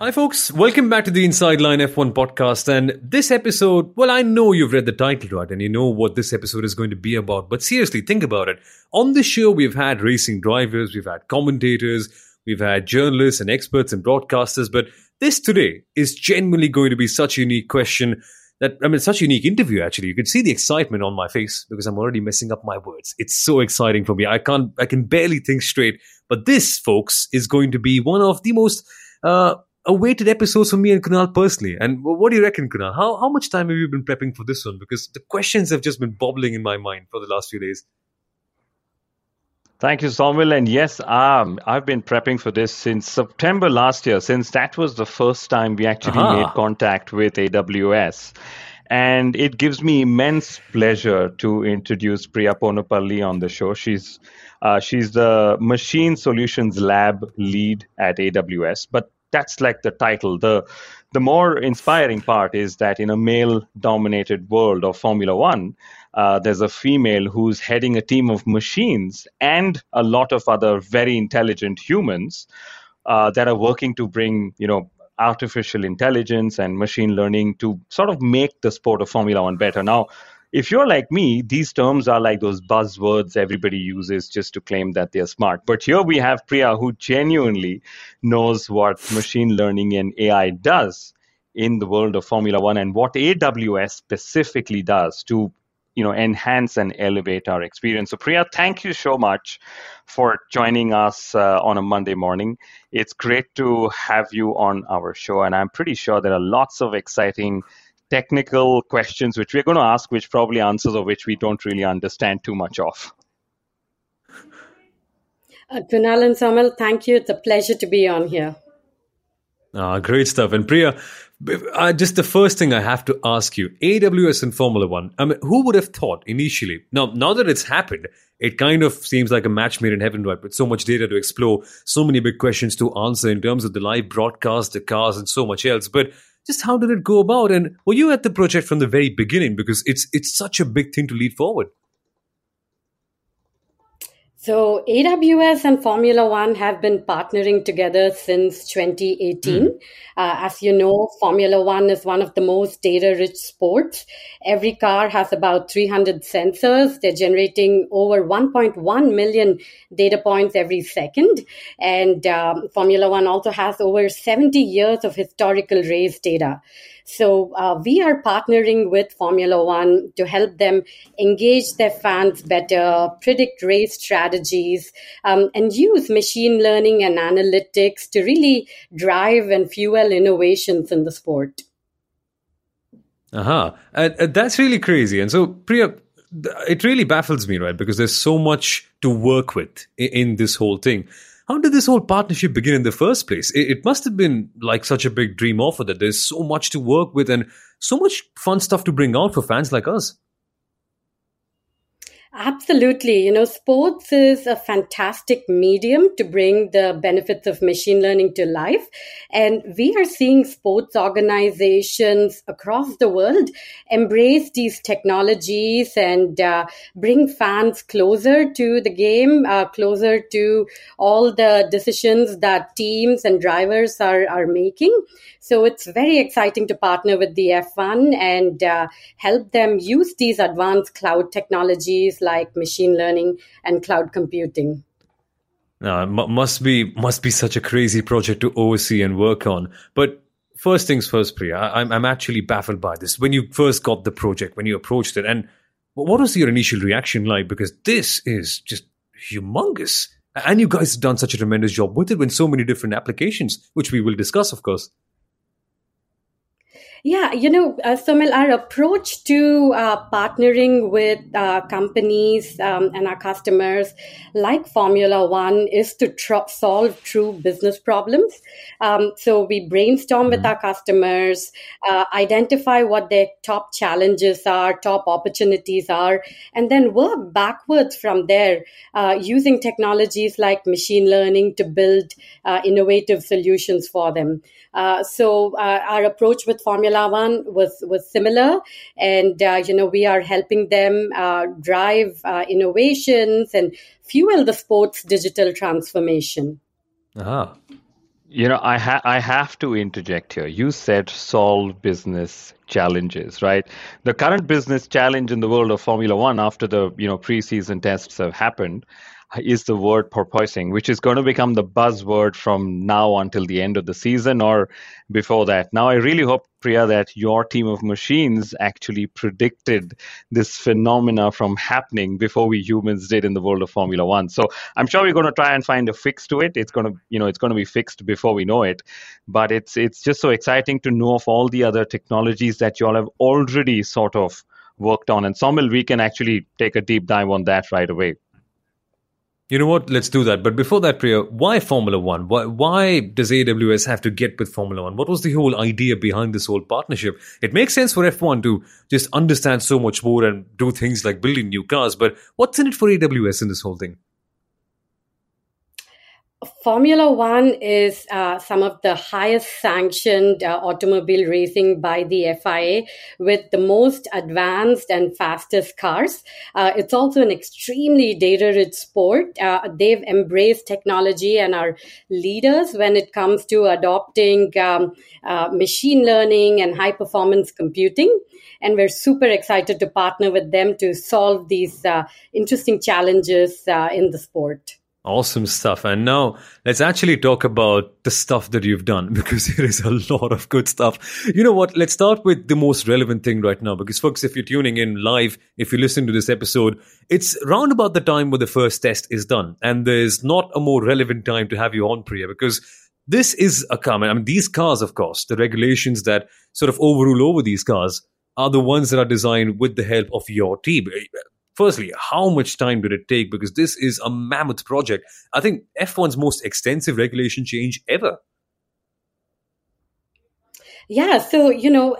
Hi folks, welcome back to the Inside Line F1 podcast, and this episode, well, I know you've read the title right and you know what this episode is going to be about, but seriously, think about it. On this show, we've had racing drivers, we've had commentators, we've had journalists and experts and broadcasters, but this today is genuinely going to be such a unique question that, I mean, such a unique interview actually. You can see the excitement on my face because I'm already messing up my words. It's so exciting for me. I can barely think straight, but this, folks, is going to be one of the most awaited episodes for me and Kunal personally. And what do you reckon, Kunal? How much time have you been prepping for this one? Because the questions have just been bobbling in my mind for the last few days. Thank you, Somil. And yes, I've been prepping for this since September last year, since that was the first time we actually made contact with AWS. And it gives me immense pleasure to introduce Priya Ponnapalli on the show. She's the Machine Solutions Lab lead at AWS. But that's like the title. The more inspiring part is that in a male-dominated world of Formula One, there's a female who's heading a team of machines and a lot of other very intelligent humans that are working to bring, artificial intelligence and machine learning to sort of make the sport of Formula One better. Now, if you're like me, these terms are like those buzzwords everybody uses just to claim that they're smart. But here we have Priya, who genuinely knows what machine learning and AI does in the world of Formula One and what AWS specifically does to, enhance and elevate our experience. So Priya, thank you so much for joining us on a Monday morning. It's great to have you on our show, and I'm pretty sure there are lots of exciting technical questions which we're going to ask, which probably answers of which we don't really understand too much of. Kunal and Somil, thank you. It's a pleasure to be on here. Great stuff. And Priya, just the first thing I have to ask you, AWS and Formula One, I mean, who would have thought initially? Now that it's happened, it kind of seems like a match made in heaven, right? With so much data to explore, so many big questions to answer in terms of the live broadcast, the cars, and so much else. But just how did it go about? And were you at the project from the very beginning? Because it's such a big thing to lead forward. So AWS and Formula One have been partnering together since 2018. As you know, Formula One is one of the most data-rich sports. Every car has about 300 sensors. They're generating over 1.1 million data points every second. And Formula One also has over 70 years of historical race data. So we are partnering with Formula One to help them engage their fans better, predict race strategies, and use machine learning and analytics to really drive and fuel innovations in the sport. That's really crazy. And so, Priya, it really baffles me, right? Because there's so much to work with in this whole thing. How did this whole partnership begin in the first place? It must have been like such a big dream offer that there's so much to work with and so much fun stuff to bring out for fans like us. Absolutely. Sports is a fantastic medium to bring the benefits of machine learning to life. And we are seeing sports organizations across the world embrace these technologies and bring fans closer to the game, closer to all the decisions that teams and drivers are making. So it's very exciting to partner with the F1 and help them use these advanced cloud technologies like machine learning and cloud computing. Must be such a crazy project to oversee and work on. But first things first, Priya, I'm actually baffled by this. When you first got the project, when you approached it, and what was your initial reaction like? Because this is just humongous. And you guys have done such a tremendous job with it with so many different applications, which we will discuss, of course. Yeah, Somil, our approach to partnering with companies and our customers like Formula One is to solve true business problems. So we brainstorm with our customers, identify what their top challenges are, top opportunities are, and then work backwards from there using technologies like machine learning to build innovative solutions for them. So our approach with Formula One was similar, and we are helping them drive innovations and fuel the sport's digital transformation. You know, I have to interject here. You said solve business challenges, right? The current business challenge in the world of Formula One after the, you know, pre-season tests have happened is the word porpoising, which is going to become the buzzword from now until the end of the season or before that. Now, I really hope, Priya, that your team of machines actually predicted this phenomena from happening before we humans did in the world of Formula One. So I'm sure we're going to try and find a fix to it. It's going to, you know, it's going to be fixed before we know it. But it's just so exciting to know of all the other technologies that you all have already sort of worked on. And Somil, we can actually take a deep dive on that right away. You know what? Let's do that. But before that, Priya, why Formula One? Why does AWS have to get with Formula One? What was the whole idea behind this whole partnership? It makes sense for F1 to just understand so much more and do things like building new cars. But what's in it for AWS in this whole thing? Formula One is some of the highest sanctioned automobile racing by the FIA with the most advanced and fastest cars. It's also an extremely data-rich sport. They've embraced technology and are leaders when it comes to adopting machine learning and high-performance computing. And we're super excited to partner with them to solve these interesting challenges in the sport. Awesome stuff. And now let's actually talk about the stuff that you've done, because there is a lot of good stuff. You know what? Let's start with the most relevant thing right now, because folks, if you're tuning in live, if you listen to this episode, it's round about the time where the first test is done. And there's not a more relevant time to have you on, Priya, because this is a car. I mean, these cars, of course, the regulations that sort of overrule over these cars are the ones that are designed with the help of your team. Firstly, how much time did it take? Because this is a mammoth project. I think F1's most extensive regulation change ever. Yeah, so, you know,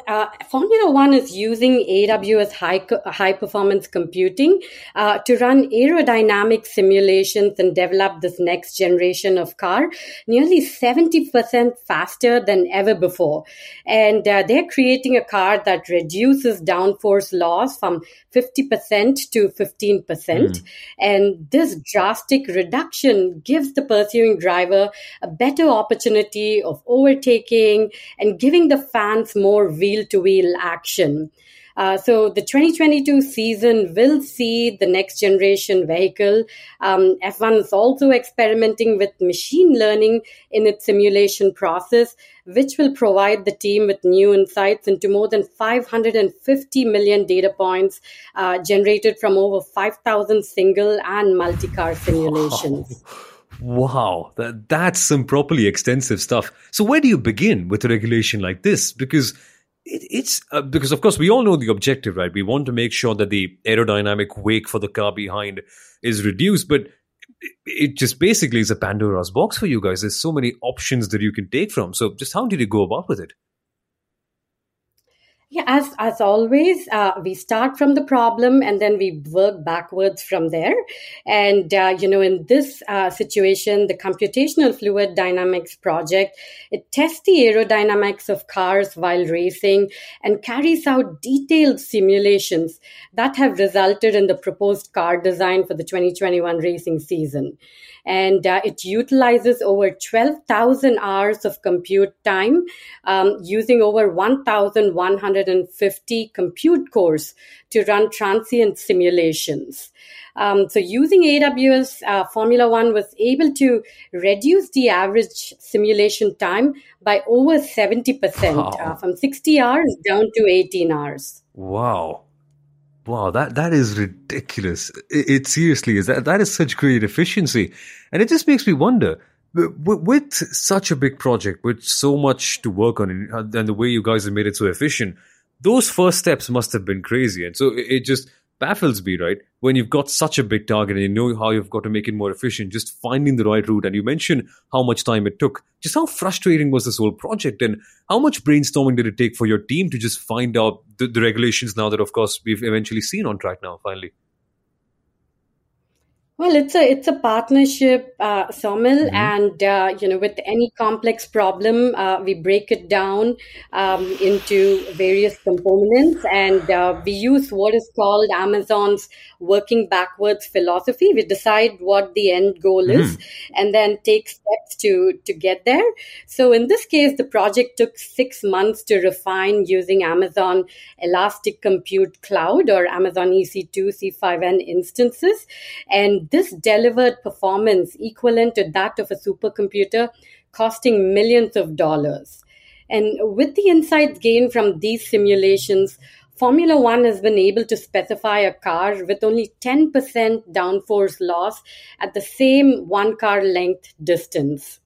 Formula One is using AWS high performance computing to run aerodynamic simulations and develop this next generation of car nearly 70% faster than ever before. And they're creating a car that reduces downforce loss from 50% to 15%. And this drastic reduction gives the pursuing driver a better opportunity of overtaking and giving the fans more wheel-to-wheel action. So the 2022 season will see the next generation vehicle. F1 is also experimenting with machine learning in its simulation process, which will provide the team with new insights into more than 550 million data points generated from over 5,000 single and multi-car simulations. Wow, that's some properly extensive stuff. So where do you begin with a regulation like this? Because it's because, of course, we all know the objective, right? We want to make sure that the aerodynamic wake for the car behind is reduced. But it just basically is a Pandora's box for you guys. There's so many options that you can take from. So just how did you go about with it? Yeah, as always, we start from the problem and then we work backwards from there. And, you know, in this situation, the Computational Fluid Dynamics project, it tests the aerodynamics of cars while racing and carries out detailed simulations that have resulted in the proposed car design for the 2021 racing season. And it utilizes over 12,000 hours of compute time using over 1,150 compute cores to run transient simulations. So using AWS, Formula One was able to reduce the average simulation time by over 70%, from 60 hours down to 18 hours. Wow, that is ridiculous. It seriously is. That is such great efficiency. And it just makes me wonder, with such a big project, with so much to work on, and the way you guys have made it so efficient, those first steps must have been crazy. And so it just baffles me, right? When you've got such a big target and you know how you've got to make it more efficient, just finding the right route. And you mentioned how much time it took. Just how frustrating was this whole project, and how much brainstorming did it take for your team to just find out the regulations now that, of course, we've eventually seen on track now, finally? Well, it's a partnership, Somil, and with any complex problem, we break it down into various components, and we use what is called Amazon's working backwards philosophy. We decide what the end goal is, and then take steps to get there. So in this case, the project took 6 months to refine using Amazon Elastic Compute Cloud or Amazon EC2, C5n instances, and this delivered performance equivalent to that of a supercomputer, costing millions of dollars. And with the insights gained from these simulations, Formula One has been able to specify a car with only 10% downforce loss at the same one-car length distance.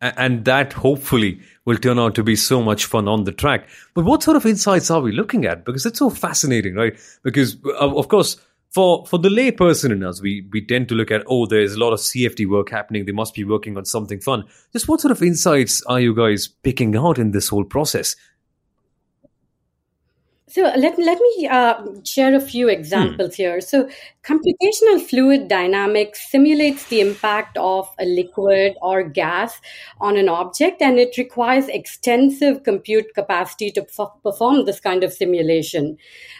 And that hopefully will turn out to be so much fun on the track. But what sort of insights are we looking at? Because it's so fascinating, right? Because, of course, For the lay person in us, we tend to look at, there's a lot of CFD work happening. They must be working on something fun. Just what sort of insights are you guys picking out in this whole process? So let me share a few examples here. So computational fluid dynamics simulates the impact of a liquid or gas on an object, and it requires extensive compute capacity to perform this kind of simulation.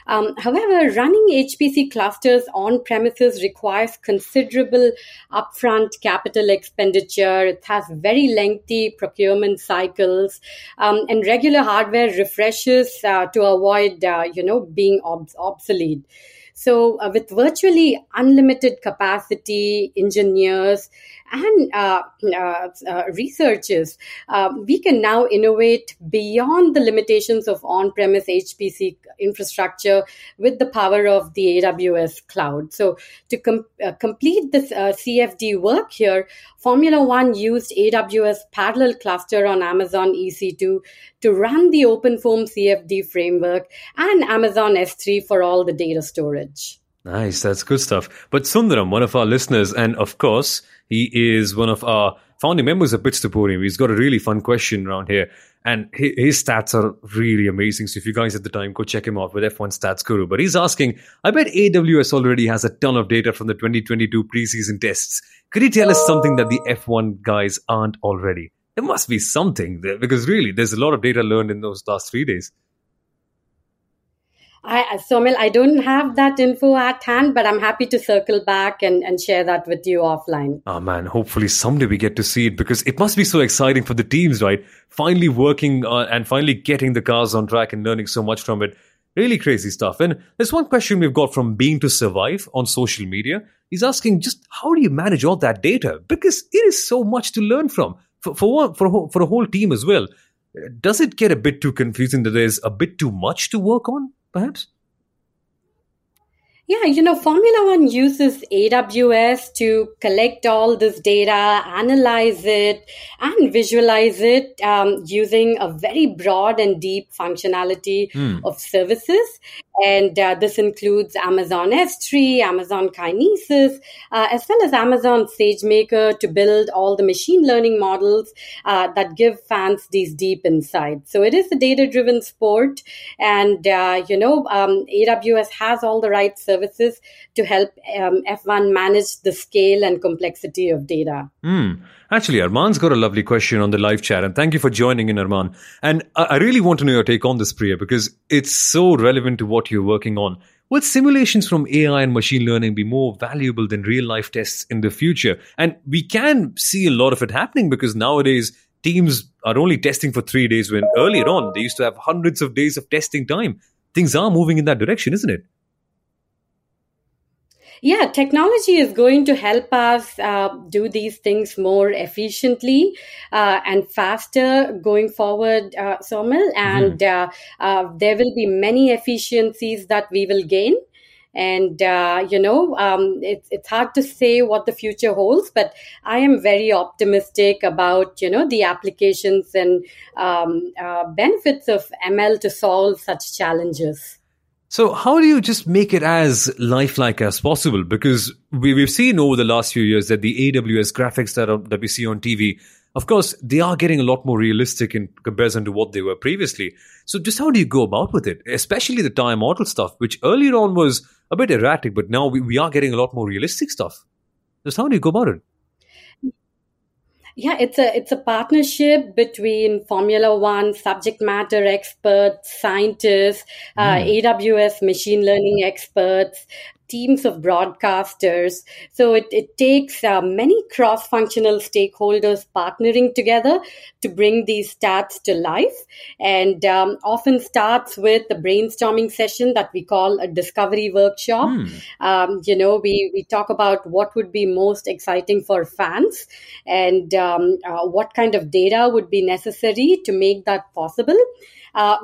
However, running HPC clusters on premises requires considerable upfront capital expenditure. It has very lengthy procurement cycles, and regular hardware refreshes to avoid being obsolete. So with virtually unlimited capacity, engineers and researchers, we can now innovate beyond the limitations of on-premise HPC infrastructure with the power of the AWS cloud. So to complete this CFD work here, Formula One used AWS parallel cluster on Amazon EC2 to run the OpenFOAM CFD framework and Amazon S3 for all the data storage. Nice, that's good stuff. But Sundaram, one of our listeners, and of course, he is one of our founding members of Pits to Podium. He's got a really fun question around here, and his stats are really amazing. So if you guys at the time, go check him out with F1 Stats Guru. But he's asking, I bet AWS already has a ton of data from the 2022 preseason tests. Could you tell us something that the F1 guys aren't already? There must be something there, because really, there's a lot of data learned in those last 3 days. Somil, I don't have that info at hand, but I'm happy to circle back and share that with you offline. Oh man, hopefully someday we get to see it, because it must be so exciting for the teams, right? Finally working and finally getting the cars on track and learning so much from it. Really crazy stuff. And there's one question we've got from Being2Survive on social media. He's asking, just how do you manage all that data? Because it is so much to learn from for a whole team as well. Does it get a bit too confusing that there's a bit too much to work on, perhaps? Yeah, Formula One uses AWS to collect all this data, analyze it, and visualize it using a very broad and deep functionality of services. And this includes Amazon S3, Amazon Kinesis, as well as Amazon SageMaker to build all the machine learning models that give fans these deep insights. So it is a data-driven sport, and AWS has all the right services to help F1 manage the scale and complexity of data. Actually, Arman's got a lovely question on the live chat, and thank you for joining in, Arman. And I really want to know your take on this, Priya, because it's so relevant to what you're working on. Will simulations from AI and machine learning be more valuable than real-life tests in the future? And we can see a lot of it happening, because nowadays teams are only testing for 3 days, when earlier on they used to have hundreds of days of testing time. Things are moving in that direction, isn't it? Yeah, technology is going to help us do these things more efficiently and faster going forward, Somil. And there will be many efficiencies that we will gain. And, it's hard to say what the future holds, but I am very optimistic about, the applications and benefits of ML to solve such challenges. So how do you just make it as lifelike as possible? Because we've seen over the last few years that the AWS graphics that we see on TV Of course, they are getting a lot more realistic in comparison to what they were previously. So just how do you go about with it? Especially the time model stuff, which earlier on was a bit erratic, but now we are getting a lot more realistic stuff. Just how do you go about it? Yeah, it's a partnership between Formula One, subject matter experts, scientists, AWS machine learning experts, teams of broadcasters. So it takes many cross-functional stakeholders partnering together to bring these stats to life, and often starts with the brainstorming session that we call a discovery workshop. We talk about what would be most exciting for fans and what kind of data would be necessary to make that possible.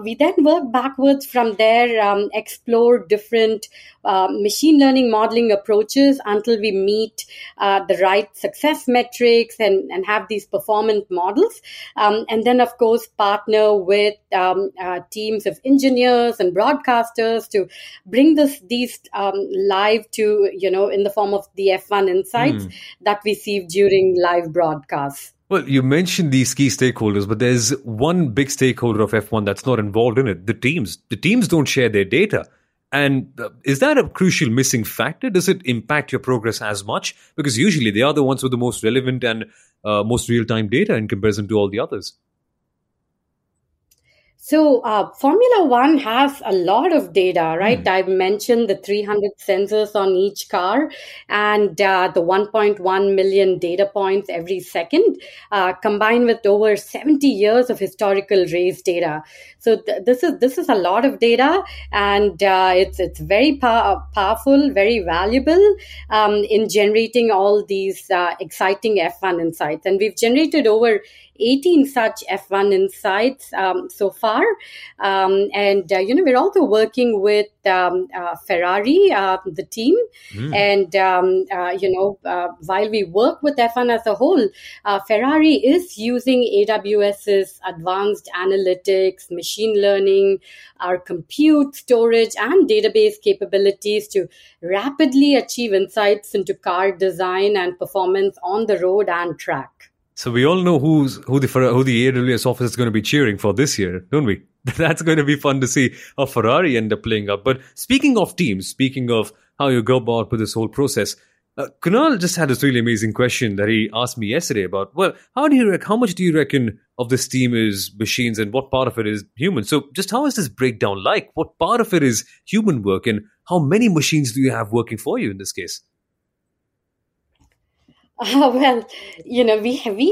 We then work backwards from there, explore different machine learning modeling approaches until we meet the right success metrics and have these performance models. And then, of course, partner with teams of engineers and broadcasters to bring these live to, in the form of the F1 insights that we see during live broadcasts. Well, you mentioned these key stakeholders, but there's one big stakeholder of F1 that's not involved in it, the teams. The teams don't share their data. And is that a crucial missing factor? Does it impact your progress as much? Because usually they are the ones with the most relevant and most real-time data in comparison to all the others. So Formula One has a lot of data, right? I've mentioned the 300 sensors on each car and the 1.1 million data points every second, combined with over 70 years of historical race data. So this is a lot of data, and it's very powerful, very valuable in generating all these exciting F1 insights. And we've generated over 18 such F1 insights so far. We're also working with Ferrari, the team. And, while we work with F1 as a whole, Ferrari is using AWS's advanced analytics, machine learning, our compute, storage, and database capabilities to rapidly achieve insights into car design and performance on the road and track. So we all know who the AWS office is going to be cheering for this year, don't we? That's going to be fun to see how Ferrari end up playing up. But speaking of teams, speaking of how you go about with this whole process, Kunal just had this really amazing question that he asked me yesterday about, well, how much do you reckon of this team is machines and what part of it is human? So just how is this breakdown like? What part of it is human work and how many machines do you have working for you in this case? We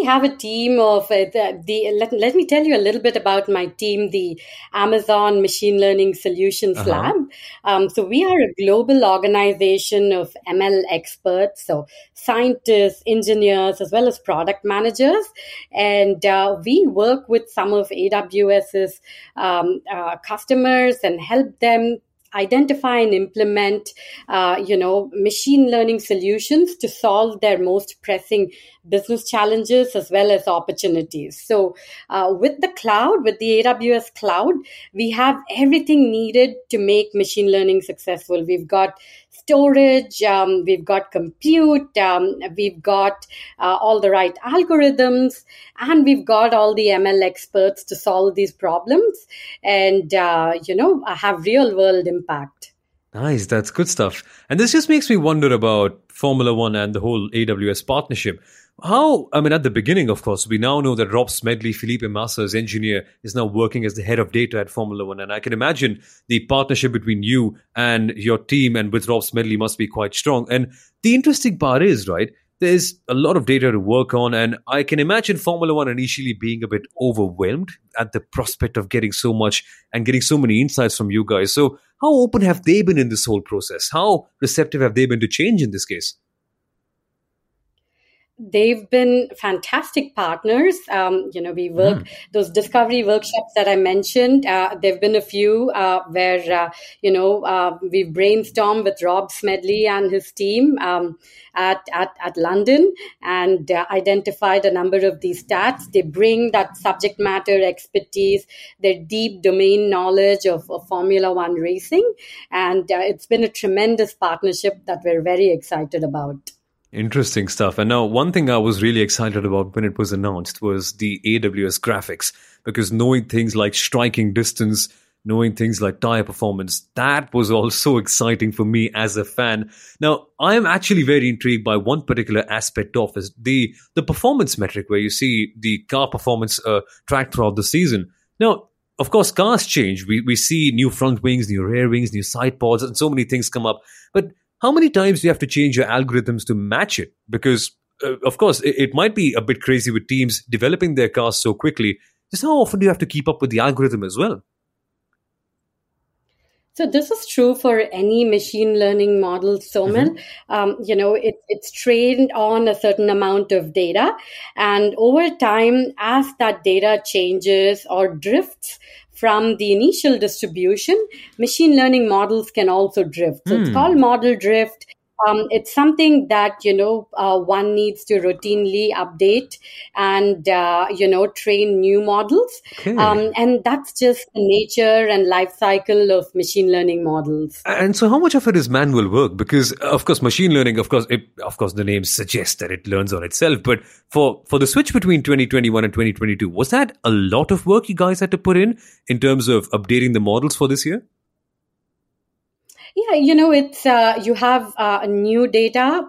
have a team of let me tell you a little bit about my team, the Amazon Machine Learning Solutions Lab. So we are a global organization of ML experts, so scientists, engineers, as well as product managers. And we work with some of AWS's customers and help them identify and implement, machine learning solutions to solve their most pressing business challenges as well as opportunities. So with the cloud, with the AWS cloud, we have everything needed to make machine learning successful. We've got storage, we've got compute, we've got all the right algorithms, and we've got all the ML experts to solve these problems and, have real-world impact. Nice, that's good stuff. And this just makes me wonder about Formula One and the whole AWS partnership. At the beginning, of course, we now know that Rob Smedley, Felipe Massa's engineer, is now working as the head of data at Formula One. And I can imagine the partnership between you and your team and with Rob Smedley must be quite strong. And the interesting part is, right, there's a lot of data to work on. And I can imagine Formula One initially being a bit overwhelmed at the prospect of getting so much and getting so many insights from you guys. So how open have they been in this whole process? How receptive have they been to change in this case? They've been fantastic partners. We work those discovery workshops that I mentioned. There've been a few where we brainstormed with Rob Smedley and his team at London and identified a number of these stats. They bring that subject matter expertise, their deep domain knowledge of Formula One racing, and it's been a tremendous partnership that we're very excited about. Interesting stuff. And now, one thing I was really excited about when it was announced was the AWS graphics, because knowing things like striking distance, knowing things like tire performance, that was also exciting for me as a fan. Now, I am actually very intrigued by one particular aspect of it, the performance metric, where you see the car performance tracked throughout the season. Now, of course, cars change. We see new front wings, new rear wings, new side pods, and so many things come up. But how many times do you have to change your algorithms to match it? Because, of course, it might be a bit crazy with teams developing their cars so quickly. Just how often do you have to keep up with the algorithm as well? So this is true for any machine learning model, Somil. Mm-hmm. It's trained on a certain amount of data. And over time, as that data changes or drifts from the initial distribution, machine learning models can also drift. So it's called model drift. It's something that, one needs to routinely update and, train new models. Okay. And that's just the nature and life cycle of machine learning models. And so how much of it is manual work? Because, of course, machine learning, of course, the name suggests that it learns on itself. But for the switch between 2021 and 2022, was that a lot of work you guys had to put in terms of updating the models for this year? Yeah, it's you have new data.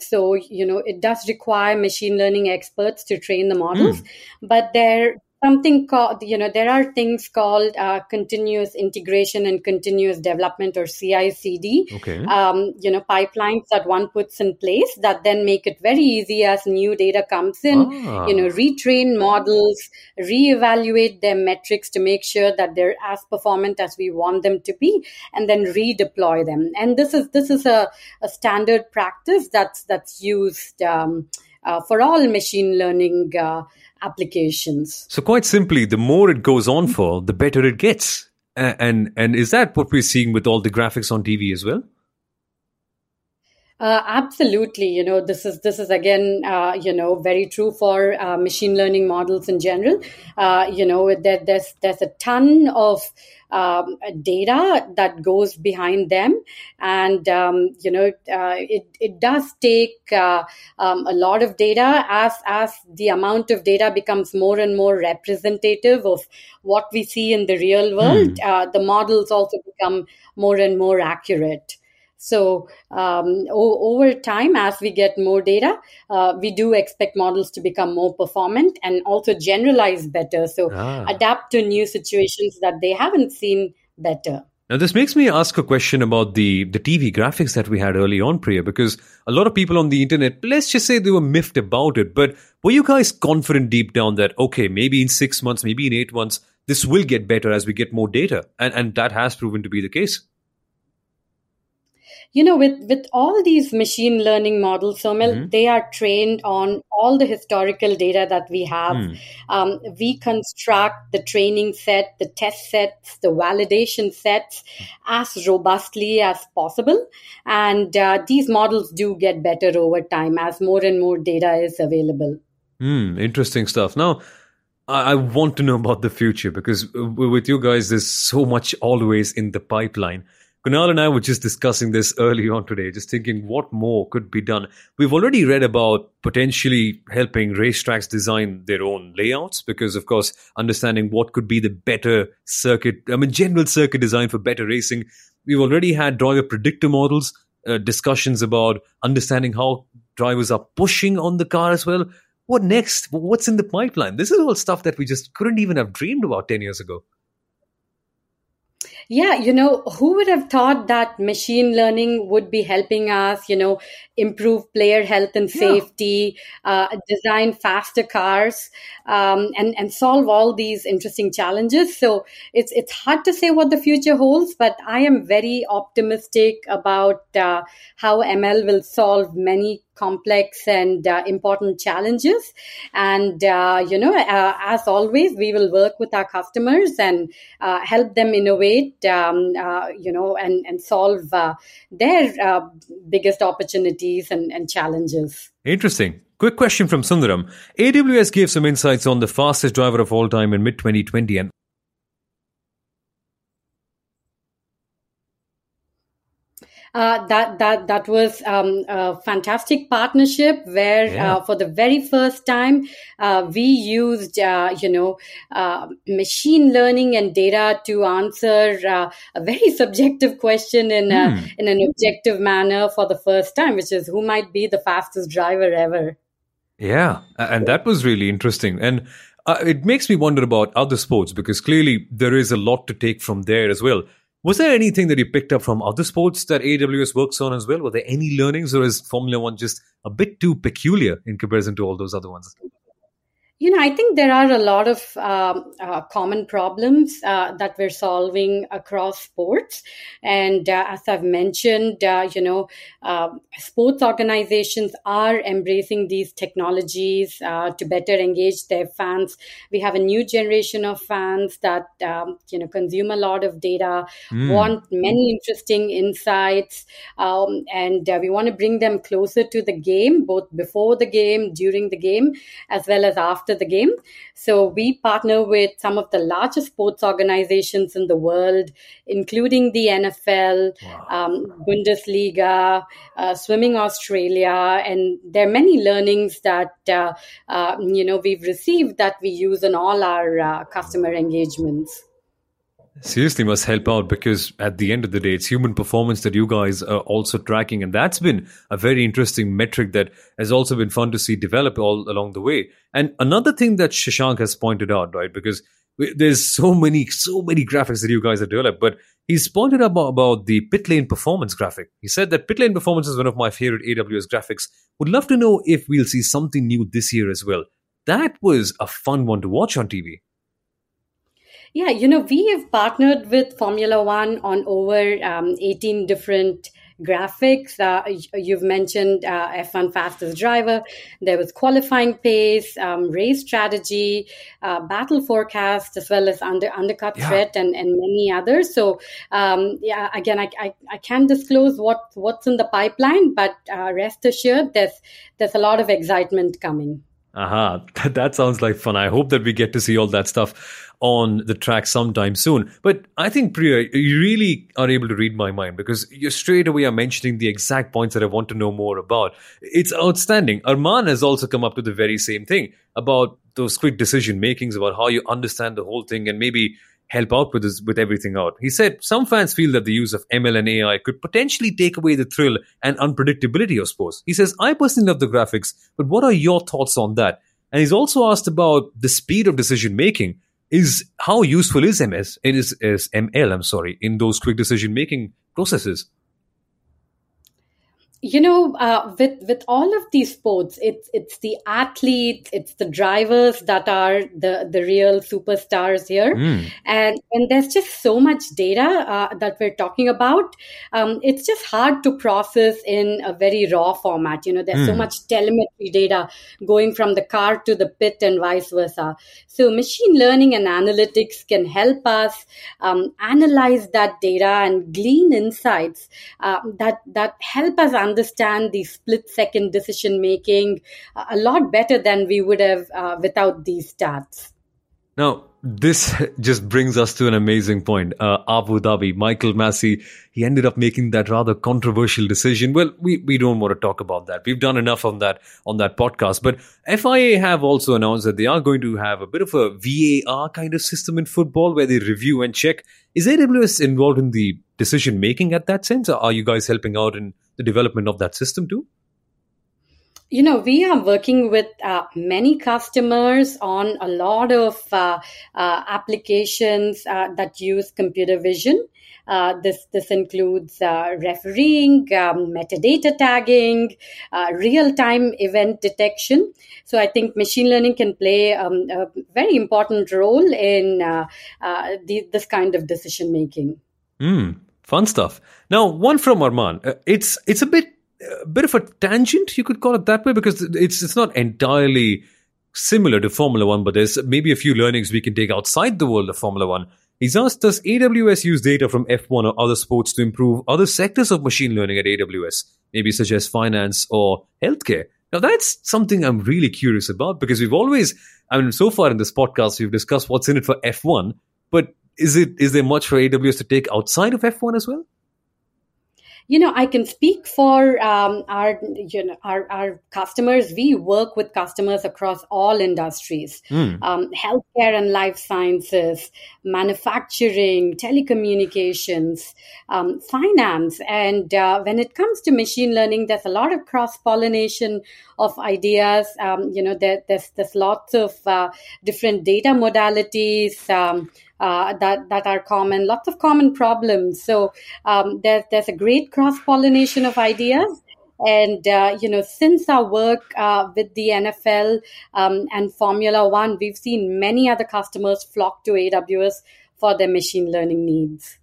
So, it does require machine learning experts to train the models. But there are things called continuous integration and continuous development, or CI/CD, pipelines that one puts in place that then make it very easy as new data comes in, retrain models, reevaluate their metrics to make sure that they're as performant as we want them to be, and then redeploy them. And this is a standard practice that's used for all machine learning applications. So quite simply, the more it goes on for, the better it gets. And is that what we're seeing with all the graphics on TV as well? Absolutely. This is again, very true for machine learning models in general. There's a ton of data that goes behind them. And, it does take a lot of data as the amount of data becomes more and more representative of what we see in the real world. The models also become more and more accurate. So over time, as we get more data, we do expect models to become more performant and also generalize better. So adapt to new situations that they haven't seen better. Now, this makes me ask a question about the TV graphics that we had early on, Priya, because a lot of people on the internet, let's just say they were miffed about it. But were you guys confident deep down that, okay, maybe in 6 months, maybe in 8 months, this will get better as we get more data? And that has proven to be the case. With all these machine learning models, Somil, they are trained on all the historical data that we have. We construct the training set, the test sets, the validation sets as robustly as possible. And these models do get better over time as more and more data is available. Interesting stuff. Now, I want to know about the future, because with you guys, there's so much always in the pipeline. Kunal and I were just discussing this early on today, just thinking what more could be done. We've already read about potentially helping racetracks design their own layouts because, of course, understanding what could be the better general circuit design for better racing. We've already had driver predictor models, discussions about understanding how drivers are pushing on the car as well. What next? What's in the pipeline? This is all stuff that we just couldn't even have dreamed about 10 years ago. Yeah, who would have thought that machine learning would be helping us, improve player health and safety, design faster cars, and solve all these interesting challenges. So it's hard to say what the future holds, but I am very optimistic about how ML will solve many complex and important challenges. And, as always, we will work with our customers and help them innovate, and solve their biggest opportunities and challenges. Interesting. Quick question from Sundaram. AWS gave some insights on the fastest driver of all time in mid-2020 and That was a fantastic partnership where for the very first time we used machine learning and data to answer a very subjective question in an objective manner for the first time, which is who might be the fastest driver ever. Yeah, and that was really interesting. And it makes me wonder about other sports, because clearly there is a lot to take from there as well. Was there anything that you picked up from other sports that AWS works on as well? Were there any learnings, or is Formula One just a bit too peculiar in comparison to all those other ones? You know, I think there are a lot of common problems that we're solving across sports. And as I've mentioned, sports organizations are embracing these technologies to better engage their fans. We have a new generation of fans that, consume a lot of data, want many interesting insights. And we want to bring them closer to the game, both before the game, during the game, as well as after the game. So we partner with some of the largest sports organizations in the world, including the NFL, Bundesliga, Swimming Australia, and there are many learnings that we've received that we use in all our customer engagements. Seriously must help out, because at the end of the day, it's human performance that you guys are also tracking. And that's been a very interesting metric that has also been fun to see develop all along the way. And another thing that Shashank has pointed out, right, because there's so many graphics that you guys have developed, but he's pointed out about the pit lane performance graphic. He said that pit lane performance is one of my favorite AWS graphics. Would love to know if we'll see something new this year as well. That was a fun one to watch on TV. Yeah, we have partnered with Formula One on over 18 different graphics. You've mentioned F1 fastest driver. There was qualifying pace, race strategy, battle forecast, as well as undercut threat and many others. So again, I can't disclose what's in the pipeline, but rest assured there's a lot of excitement coming. Aha, that sounds like fun. I hope that we get to see all that stuff on the track sometime soon. But I think, Priya, you really are able to read my mind, because you straight away are mentioning the exact points that I want to know more about. It's outstanding. Arman has also come up to the very same thing about those quick decision makings, about how you understand the whole thing and maybe help out with this, with everything out. He said, some fans feel that the use of ML and AI could potentially take away the thrill and unpredictability of sports. He says, I personally love the graphics, but what are your thoughts on that? And he's also asked about the speed of decision-making. Is how useful is ML, in those quick decision-making processes? With all of these sports, it's the athletes, it's the drivers that are the real superstars here. And there's just so much data that we're talking about. It's just hard to process in a very raw format. There's so much telemetry data going from the car to the pit and vice versa. So machine learning and analytics can help us analyze that data and glean insights that help us understand the split-second decision-making a lot better than we would have without these stats. Now, this just brings us to an amazing point. Abu Dhabi, Michael Massey, he ended up making that rather controversial decision. Well, we don't want to talk about that. We've done enough on that podcast. But FIA have also announced that they are going to have a bit of a VAR kind of system in football where they review and check. Is AWS involved in the decision-making at that sense? Or are you guys helping out in the development of that system too? We are working with many customers on a lot of applications that use computer vision. This includes refereeing, metadata tagging, real-time event detection. So I think machine learning can play a very important role in this kind of decision-making. Fun stuff. Now, one from Arman. It's a bit of a tangent, you could call it that way, because it's not entirely similar to Formula One, but there's maybe a few learnings we can take outside the world of Formula One. He's asked, does AWS use data from F1 or other sports to improve other sectors of machine learning at AWS, maybe such as finance or healthcare? Now, that's something I'm really curious about, because we've always, so far in this podcast, we've discussed what's in it for F1, but is there much for AWS to take outside of F1 as well? you know, I can speak for our customers. We work with customers across all industries, healthcare and life sciences, manufacturing, telecommunications, finance. And when it comes to machine learning, there's a lot of cross-pollination of ideas. There's lots of different data modalities that are common, lots of common problems. So there's a great cross-pollination of ideas. And, since our work with the NFL and Formula One, we've seen many other customers flock to AWS for their machine learning needs.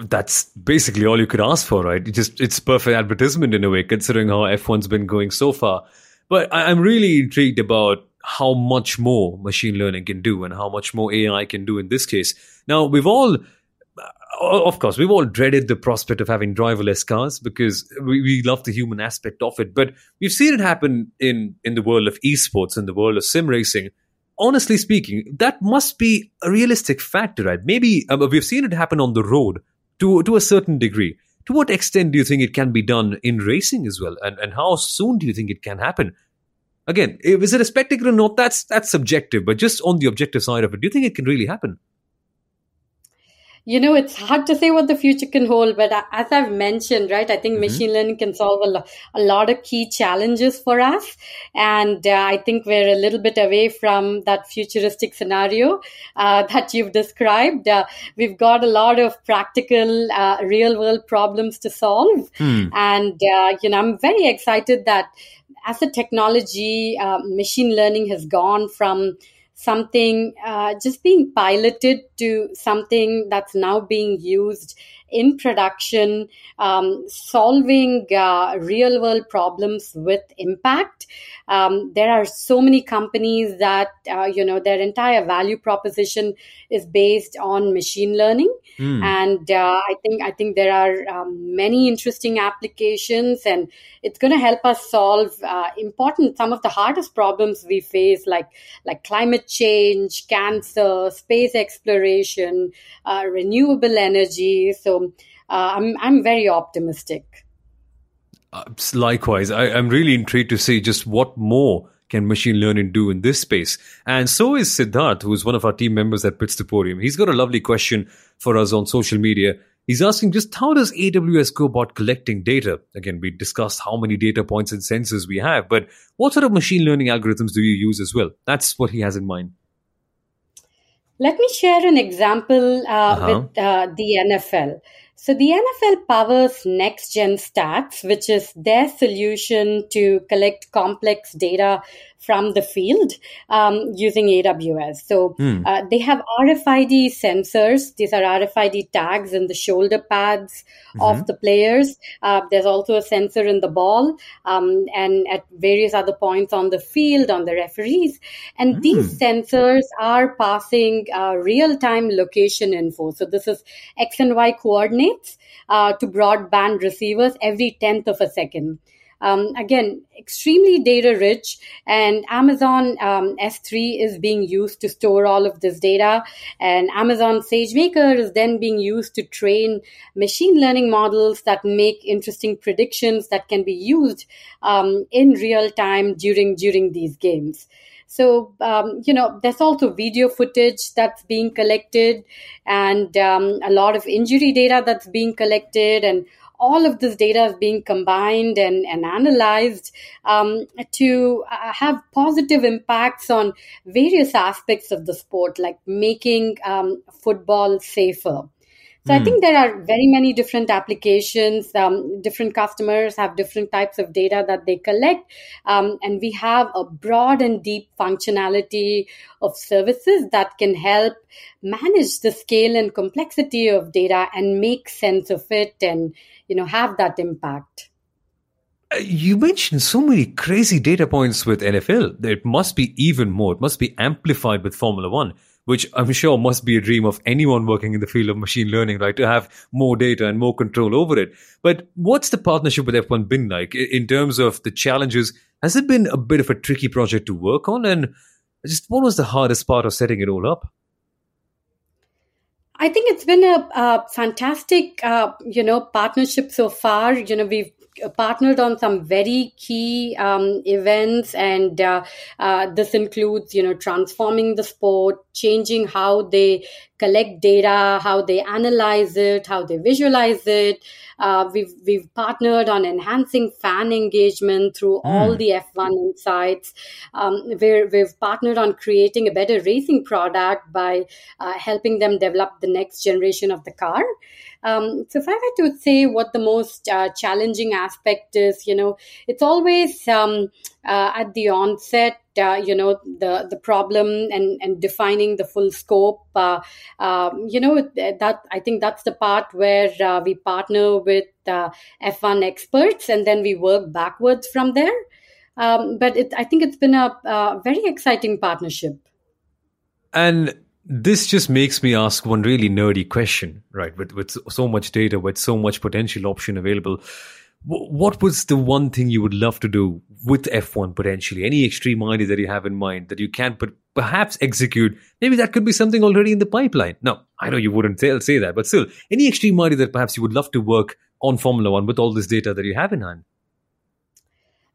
That's basically all you could ask for, right? It's perfect advertisement in a way, considering how F1's been going so far. But I'm really intrigued about how much more machine learning can do and how much more AI can do in this case. Now, we've all dreaded the prospect of having driverless cars because we love the human aspect of it. But we've seen it happen in the world of esports, in the world of sim racing. Honestly speaking, that must be a realistic factor, right? Maybe we've seen it happen on the road to a certain degree. To what extent do you think it can be done in racing as well? And how soon do you think it can happen? Again, is it a spectacle or not? That's subjective, but just on the objective side of it, do you think it can really happen? You know, it's hard to say what the future can hold, but as I've mentioned, right, I think machine learning can solve a lot of key challenges for us. And I think we're a little bit away from that futuristic scenario that you've described. We've got a lot of practical, real-world problems to solve. And, I'm very excited that as a technology, machine learning has gone from something just being piloted to something that's now being used in production, solving real world problems with impact. There are so many companies that, their entire value proposition is based on machine learning. And I think there are many interesting applications, and it's going to help us solve some of the hardest problems we face, like climate change, cancer, space exploration, renewable energy. So I'm very optimistic. Likewise, I'm really intrigued to see just what more can machine learning do in this space. And so is Siddharth, who is one of our team members at Pits to Podium. He's got a lovely question for us on social media. He's asking, just how does AWS go about collecting data? Again, we discussed how many data points and sensors we have, but what sort of machine learning algorithms do you use as well? That's what he has in mind. Let me share an example with the NFL. So the NFL powers Next Gen Stats, which is their solution to collect complex data from the field using AWS. So they have RFID sensors. These are RFID tags in the shoulder pads of the players. There's also a sensor in the ball and at various other points on the field, on the referees. And these sensors are passing real-time location info. So this is X and Y coordinates to broadband receivers every 10th of a second. Again, extremely data rich, and Amazon S3 is being used to store all of this data, and Amazon SageMaker is then being used to train machine learning models that make interesting predictions that can be used in real time during these games. So, there's also video footage that's being collected, and a lot of injury data that's being collected, and all of this data is being combined and analyzed to have positive impacts on various aspects of the sport, like making football safer. So I think there are very many different applications. Different customers have different types of data that they collect. And we have a broad and deep functionality of services that can help manage the scale and complexity of data and make sense of it and, have that impact. You mentioned so many crazy data points with NFL. It must be even more. It must be amplified with Formula One, which I'm sure must be a dream of anyone working in the field of machine learning, right? To have more data and more control over it. But what's the partnership with F1 been like in terms of the challenges? Has it been a bit of a tricky project to work on? And just what was the hardest part of setting it all up? I think it's been a fantastic, partnership so far. You know, we've partnered on some very key events, and this includes, transforming the sport, changing how they collect data, how they analyze it, how they visualize it. We've partnered on enhancing fan engagement through all the F1 insights. We've partnered on creating a better racing product by helping them develop the next generation of the car. So if I were to say what the most challenging aspect is, it's always at the onset, the problem and defining the full scope. That I think that's the part where we partner with F1 experts, and then we work backwards from there. I think it's been a very exciting partnership. And this just makes me ask one really nerdy question, right? With so much data, with so much potential option available, what was the one thing you would love to do with F1 potentially? Any extreme idea that you have in mind that you can't but perhaps execute? Maybe that could be something already in the pipeline. No, I know you wouldn't say that, but still, any extreme idea that perhaps you would love to work on Formula One with all this data that you have in hand?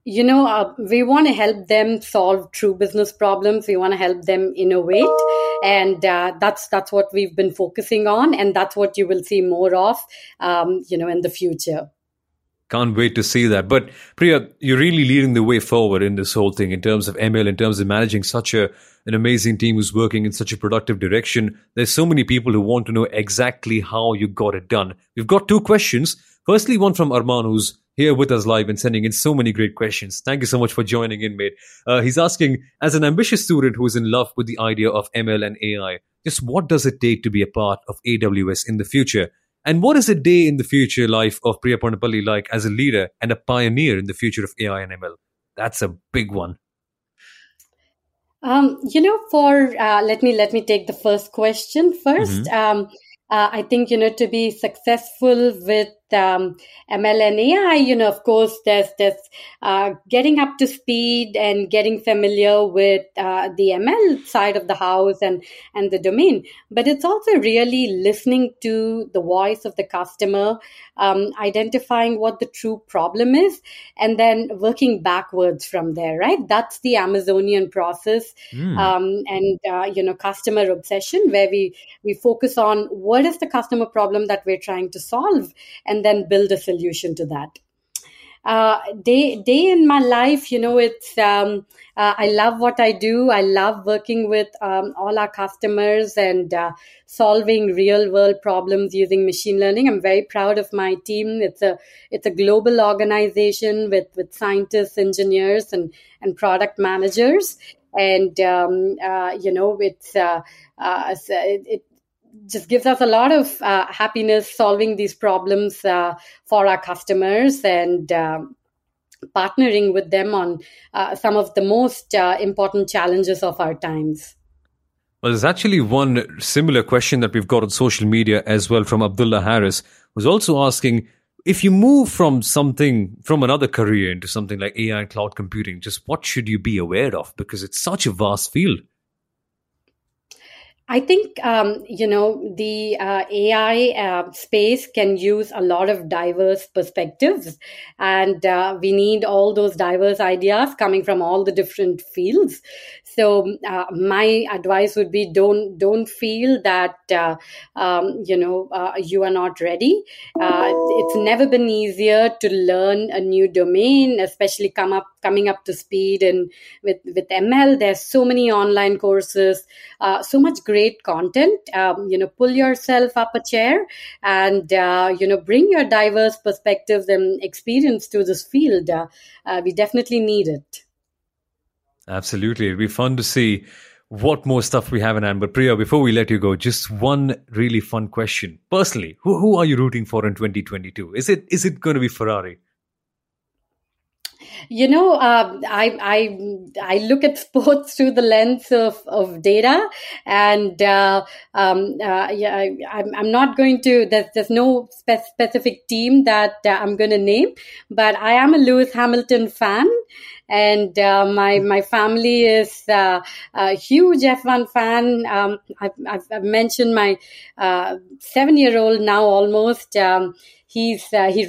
We want to help them solve true business problems. We want to help them innovate. And that's what we've been focusing on. And that's what you will see more of, in the future. Can't wait to see that. But Priya, you're really leading the way forward in this whole thing in terms of ML, in terms of managing such an amazing team who's working in such a productive direction. There's so many people who want to know exactly how you got it done. We've got two questions. Firstly, one from Arman, who's here with us live and sending in so many great questions. Thank you so much for joining in, mate. He's asking, as an ambitious student who is in love with the idea of ML and AI, just what does it take to be a part of AWS in the future? And what is a day in the future life of Priya Ponnapalli like as a leader and a pioneer in the future of AI and ML? That's a big one. Let me take the first question first. Mm-hmm. I think, to be successful with ML and AI, of course, there's getting up to speed and getting familiar with the ML side of the house and the domain. But it's also really listening to the voice of the customer, identifying what the true problem is, and then working backwards from there, right? That's the Amazonian process and customer obsession, where we focus on what is the customer problem that we're trying to solve, and then build a solution to that. Day in my life, it's I love what I do. I love working with all our customers and solving real world problems using machine learning. I'm very proud of my team. It's a global organization with scientists, engineers, and product managers. And it just gives us a lot of happiness solving these problems for our customers and partnering with them on some of the most important challenges of our times. Well, there's actually one similar question that we've got on social media as well from Abdullah Harris, who's also asking, if you move from another career into something like AI and cloud computing, just what should you be aware of? Because it's such a vast field. I think, the AI space can use a lot of diverse perspectives, and we need all those diverse ideas coming from all the different fields. So my advice would be don't feel that, you are not ready. It's never been easier to learn a new domain, especially coming up to speed and with ML. There's so many online courses, so much great content. Pull yourself up a chair and, bring your diverse perspectives and experience to this field. We definitely need it. Absolutely. It'll be fun to see what more stuff we have in hand. But Priya, before we let you go, just one really fun question. Personally, who are you rooting for in 2022? Is it going to be Ferrari? You know, I look at sports through the lens of data, and I'm not going to. There's no specific team that I'm going to name, but I am a Lewis Hamilton fan. And my family is a huge F1 fan. I've mentioned my 7-year-old now almost. He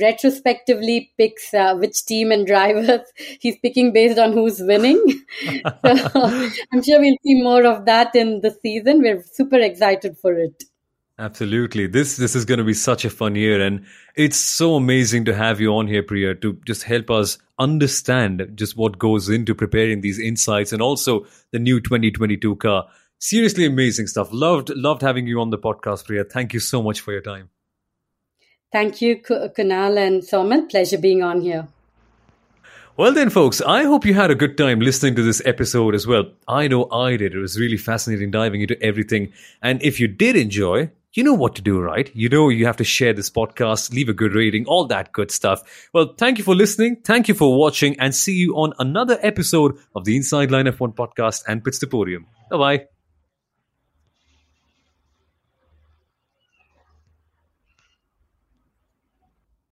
retrospectively picks which team and drivers he's picking based on who's winning. So I'm sure we'll see more of that in the season. We're super excited for it. Absolutely. This is going to be such a fun year. And it's so amazing to have you on here, Priya, to just help us understand just what goes into preparing these insights and also the new 2022 car. Seriously amazing stuff. Loved having you on the podcast, Priya. Thank you so much for your time. Thank you, Kunal and Somil. Pleasure being on here. Well then, folks, I hope you had a good time listening to this episode as well. I know I did. It was really fascinating diving into everything. And if you did enjoy, you know what to do, right? You know you have to share this podcast, leave a good rating, all that good stuff. Well, thank you for listening. Thank you for watching. And see you on another episode of the Inside Line F1 podcast and Pits to Podium. Bye-bye.